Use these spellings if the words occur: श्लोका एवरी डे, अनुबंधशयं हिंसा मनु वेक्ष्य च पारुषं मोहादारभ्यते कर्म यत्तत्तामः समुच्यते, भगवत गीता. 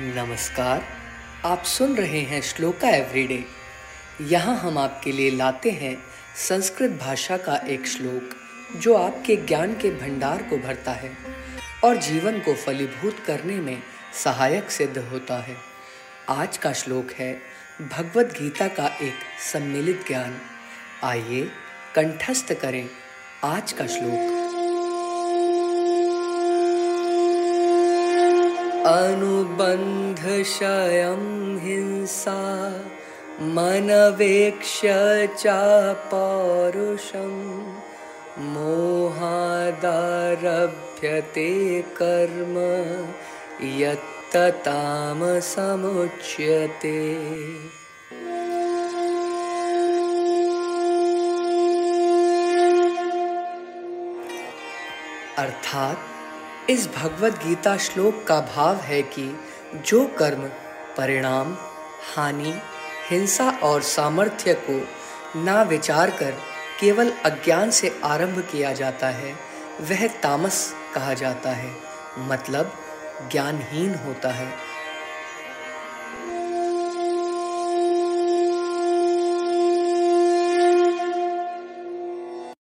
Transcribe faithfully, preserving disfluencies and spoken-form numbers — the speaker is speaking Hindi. नमस्कार, आप सुन रहे हैं श्लोका एवरी डे। यहाँ हम आपके लिए लाते हैं संस्कृत भाषा का एक श्लोक जो आपके ज्ञान के भंडार को भरता है और जीवन को फलीभूत करने में सहायक सिद्ध होता है। आज का श्लोक है भगवत गीता का एक सम्मिलित ज्ञान। आइए कंठस्थ करें आज का श्लोक। अनुबंधशयं हिंसा मनु वेक्ष्य च पारुषं मोहादारभ्यते कर्म यत्तत्तामः समुच्यते। अर्थात इस भगवत गीता श्लोक का भाव है कि जो कर्म परिणाम, हानि, हिंसा और सामर्थ्य को ना विचार कर केवल अज्ञान से आरंभ किया जाता है वह तामस कहा जाता है, मतलब ज्ञानहीन होता है।